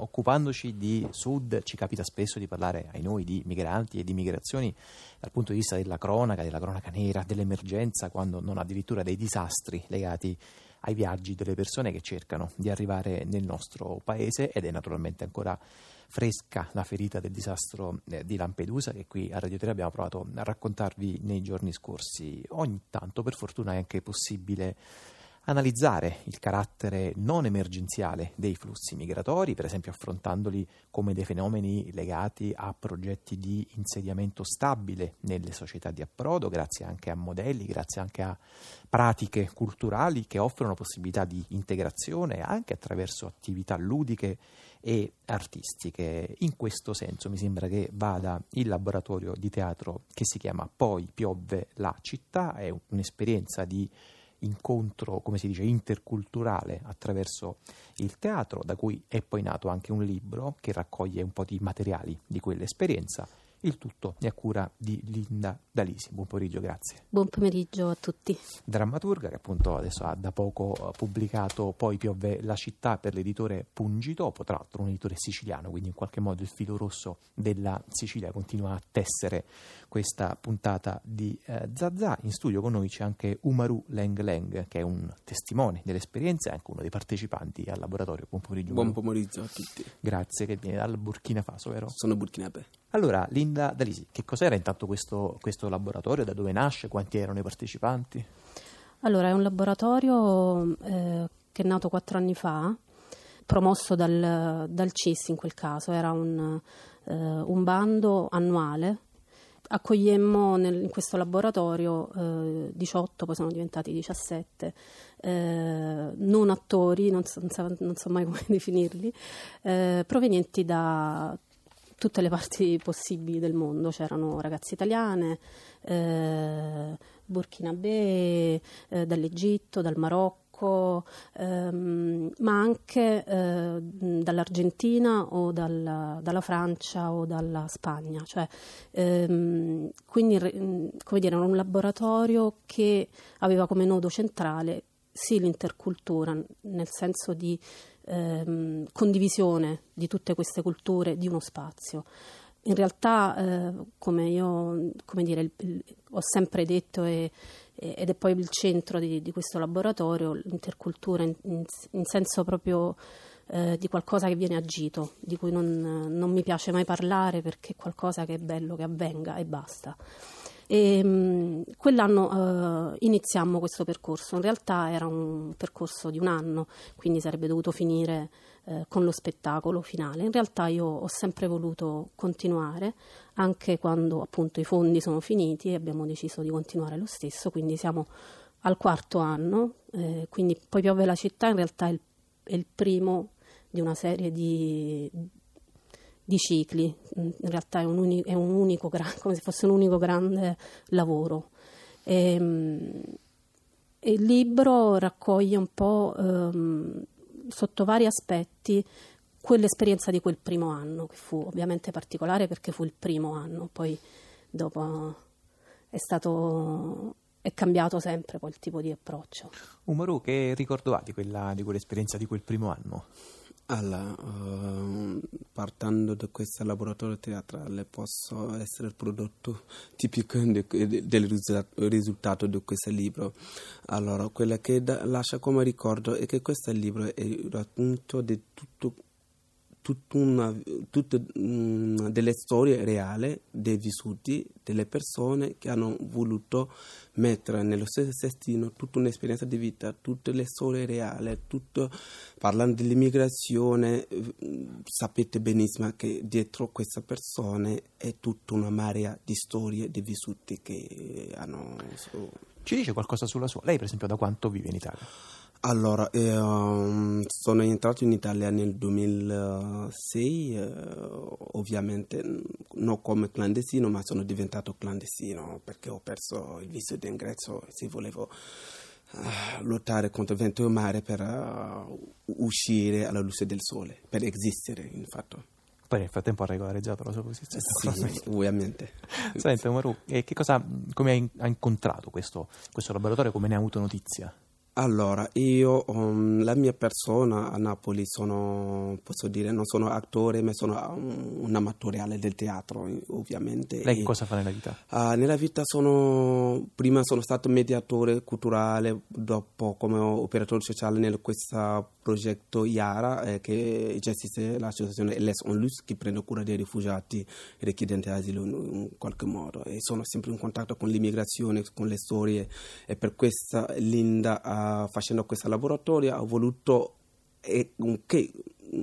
Occupandoci di Sud, ci capita spesso di parlare ai noi di migranti e di migrazioni dal punto di vista della cronaca nera, dell'emergenza, quando non addirittura dei disastri legati ai viaggi delle persone che cercano di arrivare nel nostro paese, ed è naturalmente ancora fresca la ferita del disastro di Lampedusa, che qui a Radio 3 abbiamo provato a raccontarvi nei giorni scorsi. Ogni tanto, per fortuna, è anche possibile analizzare il carattere non emergenziale dei flussi migratori, per esempio affrontandoli come dei fenomeni legati a progetti di insediamento stabile nelle società di approdo, grazie anche a modelli, grazie anche a pratiche culturali che offrono possibilità di integrazione anche attraverso attività ludiche e artistiche. In questo senso mi sembra che vada il laboratorio di teatro che si chiama Poi Piovve la Città. È un'esperienza di incontro, come si dice, interculturale attraverso il teatro, da cui è poi nato anche un libro che raccoglie un po' di materiali di quell'esperienza. Il tutto è a cura di Linda Dalisi. Buon pomeriggio, grazie. Buon pomeriggio a tutti. Drammaturga che appunto adesso ha da poco pubblicato Poi Piovve la Città per l'editore Pungitopo, tra l'altro un editore siciliano, quindi in qualche modo il filo rosso della Sicilia continua a tessere questa puntata di ZAZÀ. In studio con noi c'è anche Oumarou Leng Leng, che è un testimone dell'esperienza e anche uno dei partecipanti al laboratorio. Buon pomeriggio. Buon pomeriggio a tutti. Grazie, che viene dal Burkina Faso, vero? Sono burkinabè. Allora, Linda Dalisi, che cos'era intanto questo laboratorio? Da dove nasce? Quanti erano i partecipanti? Allora, è un laboratorio che è nato 4 anni fa, promosso dal CIS in quel caso. Era un bando annuale. Accogliemmo in questo laboratorio 18, poi sono diventati 17, non attori, non so mai come definirli, provenienti da tutte le parti possibili del mondo. C'erano ragazze italiane, burkinabè, dall'Egitto, dal Marocco, ma anche dall'Argentina o dalla Francia o dalla Spagna. Cioè, quindi, come dire, era un laboratorio che aveva come nodo centrale sì l'intercultura, nel senso di condivisione di tutte queste culture di uno spazio. In realtà, ho sempre detto, ed è poi il centro di questo laboratorio, l'intercultura in senso proprio di qualcosa che viene agito, di cui non mi piace mai parlare, perché è qualcosa che è bello che avvenga e basta. E quell'anno iniziammo questo percorso. In realtà era un percorso di un anno, quindi sarebbe dovuto finire con lo spettacolo finale. In realtà io ho sempre voluto continuare, anche quando appunto i fondi sono finiti, e abbiamo deciso di continuare lo stesso, quindi siamo al 4º anno, quindi Poi Piovve la Città in realtà è il primo di una serie di cicli. In realtà è un unico, come se fosse un unico grande lavoro. E il libro raccoglie un po' sotto vari aspetti quell'esperienza di quel primo anno, che fu ovviamente particolare perché fu il primo anno. Poi dopo è cambiato sempre poi il tipo di approccio. Oumarou, che ricordo ha di quell'esperienza di quel primo anno? Allora, partendo da questo laboratorio teatrale, posso essere il prodotto tipico del risultato di questo libro. Allora, quello che lascia come ricordo è che questo libro è il racconto di tutte delle storie reali, dei vissuti, delle persone che hanno voluto mettere nello stesso cestino tutta un'esperienza di vita, tutte le storie reali, parlando dell'immigrazione. Sapete benissimo che dietro queste persone è tutta una marea di storie, di vissuti che hanno. Ci dice qualcosa sulla sua? Lei, per esempio, da quanto vive in Italia? Allora, sono entrato in Italia nel 2006, ovviamente non come clandestino, ma sono diventato clandestino perché ho perso il visto d'ingresso. Se volevo lottare contro vento e mare per uscire alla luce del sole, per esistere, infatti. Poi nel frattempo ha regolarizzato la sua posizione. Sì, ovviamente. Senti, Oumarou, come ha incontrato questo laboratorio, come ne ha avuto notizia? Allora, io, la mia persona a Napoli sono, posso dire, non sono attore, ma sono un amatoriale del teatro, ovviamente. Lei cosa fa nella vita? Nella vita prima sono stato mediatore culturale, dopo come operatore sociale nel questo progetto IARA, che gestisce l'associazione Les Onlus che prende cura dei rifugiati e richiedenti asilo in qualche modo. E sono sempre in contatto con l'immigrazione, con le storie, e per questa Linda facendo questa laboratoria ha voluto che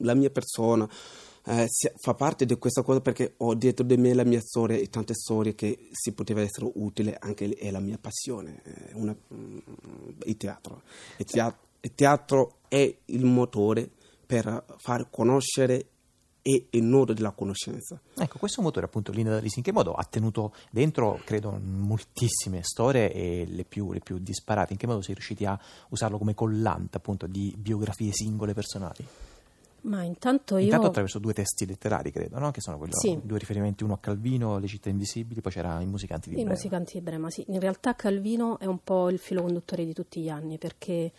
la mia persona fa parte di questa cosa, perché ho dietro di me la mia storia e tante storie che si poteva essere utile, anche è la mia passione, il teatro. Il teatro è il motore per far conoscere e il nodo della conoscenza. Ecco, questo motore, appunto, Linda Dalisi, in che modo ha tenuto dentro, credo, moltissime storie e le più disparate? In che modo sei riusciti a usarlo come collante, appunto, di biografie singole personali? Ma intanto attraverso due testi letterari, credo, no? Che sono quello, sì. Due riferimenti, uno a Calvino, Le Città Invisibili, poi c'era I Musicanti di Brema, sì. In realtà Calvino è un po' il filo conduttore di tutti gli anni, perché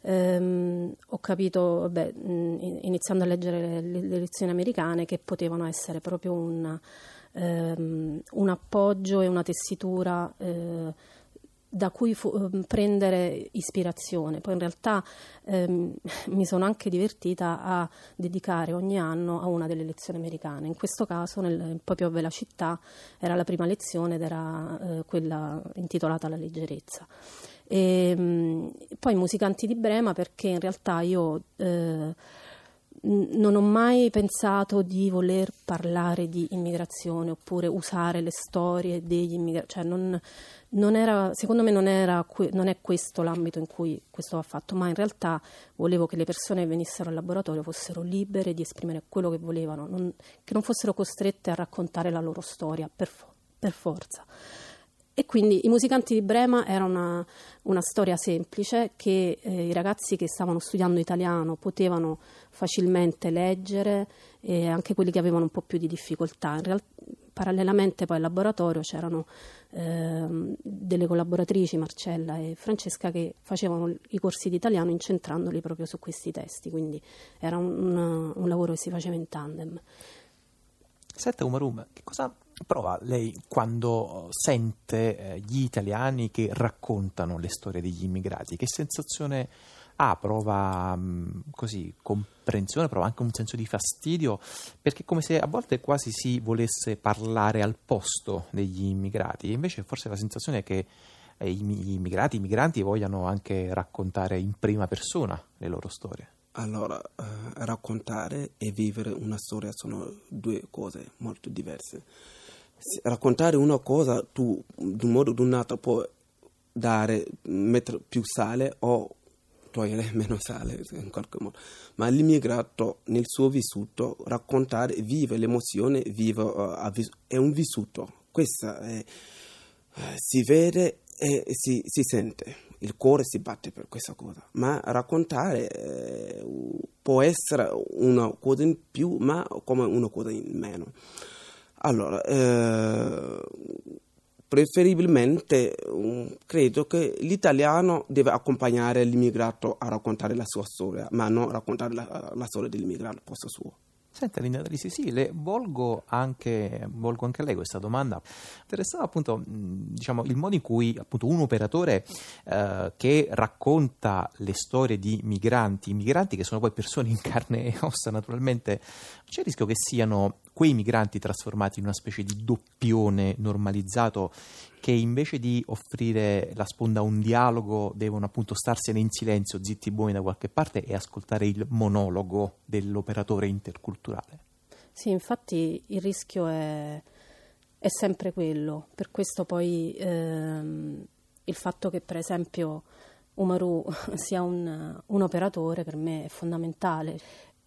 ho capito, iniziando a leggere le lezioni americane, che potevano essere proprio un appoggio e una tessitura da cui prendere ispirazione. Poi in realtà mi sono anche divertita a dedicare ogni anno a una delle lezioni americane. In questo caso, nel Poi Piovve la Città, era la prima lezione ed era quella intitolata La leggerezza. E poi Musicanti di Brema, perché in realtà io non ho mai pensato di voler parlare di immigrazione oppure usare le storie degli immigrati, cioè non è questo l'ambito in cui questo va fatto, ma in realtà volevo che le persone che venissero al laboratorio fossero libere di esprimere quello che volevano, che non fossero costrette a raccontare la loro storia per forza. E quindi I Musicanti di Brema era una storia semplice che i ragazzi che stavano studiando italiano potevano facilmente leggere, e anche quelli che avevano un po' più di difficoltà. In realtà, parallelamente poi al laboratorio c'erano delle collaboratrici, Marcella e Francesca, che facevano i corsi di italiano incentrandoli proprio su questi testi, quindi era un lavoro che si faceva in tandem. Senta, Oumarou, che cosa prova lei quando sente gli italiani che raccontano le storie degli immigrati? Che sensazione ha? Prova così comprensione, prova anche un senso di fastidio, perché come se a volte quasi si volesse parlare al posto degli immigrati, e invece forse la sensazione è che i migranti vogliano anche raccontare in prima persona le loro storie. Allora, raccontare e vivere una storia sono due cose molto diverse. Raccontare una cosa tu in un modo o in un altro puoi mettere più sale o togliere meno sale in qualche modo, ma l'immigrato nel suo vissuto raccontare vive l'emozione, è un vissuto, questa si vede e si sente, il cuore si batte per questa cosa, ma raccontare può essere una cosa in più ma come una cosa in meno. Allora, preferibilmente credo che l'italiano deve accompagnare l'immigrato a raccontare la sua storia, ma non raccontare la storia dell'immigrato al posto suo. Senta, Linda Dalisi, sì, le volgo anche a lei questa domanda. Interessava appunto, diciamo, il modo in cui appunto un operatore che racconta le storie di migranti che sono poi persone in carne e ossa naturalmente, c'è il rischio che siano quei migranti trasformati in una specie di doppione normalizzato che invece di offrire la sponda a un dialogo devono appunto starsene in silenzio, zitti buoni da qualche parte, e ascoltare il monologo dell'operatore interculturale? Sì, infatti il rischio è sempre quello. Per questo poi il fatto che per esempio Oumarou sia un operatore per me è fondamentale.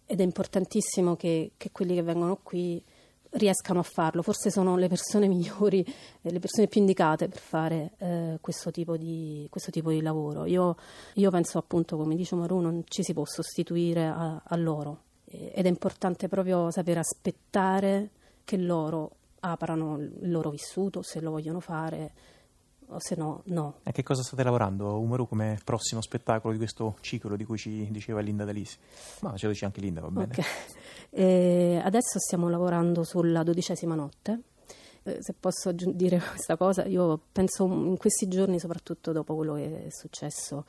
Ed è importantissimo che quelli che vengono qui riescano a farlo. Forse sono le persone migliori, le persone più indicate per fare questo tipo di lavoro. Io penso appunto, come dice Oumarou, non ci si può sostituire a loro. Ed è importante proprio sapere aspettare che loro aprano il loro vissuto, se lo vogliono fare, o se no, no. A che cosa state lavorando, Oumarou, come prossimo spettacolo di questo ciclo di cui ci diceva Linda Dalisi? Ma ce lo dice anche Linda, va bene. Okay. Adesso stiamo lavorando sulla 12ª notte. Se posso dire questa cosa, io penso in questi giorni, soprattutto dopo quello che è successo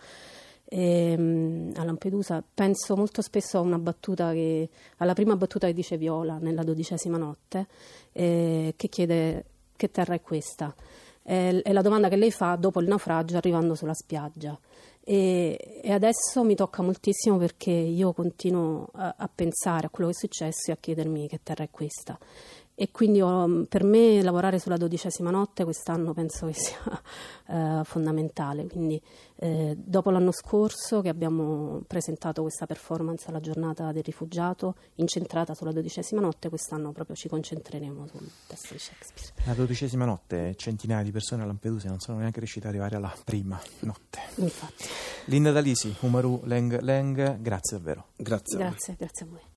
a Lampedusa, penso molto spesso a una battuta alla prima battuta che dice Viola nella 12ª notte, che chiede: che terra è questa? È la domanda che lei fa dopo il naufragio, arrivando sulla spiaggia. E adesso mi tocca moltissimo, perché io continuo a pensare a quello che è successo e a chiedermi che terra è questa. E quindi per me lavorare sulla 12ª notte quest'anno penso che sia fondamentale. Quindi dopo l'anno scorso, che abbiamo presentato questa performance alla giornata del rifugiato incentrata sulla 12ª notte, quest'anno proprio ci concentreremo sul testo di Shakespeare. La 12ª notte, centinaia di persone a Lampedusa non sono neanche riuscite ad arrivare alla prima notte. Infatti. Linda Dalisi, Oumarou Leng Leng, grazie davvero. Grazie a voi.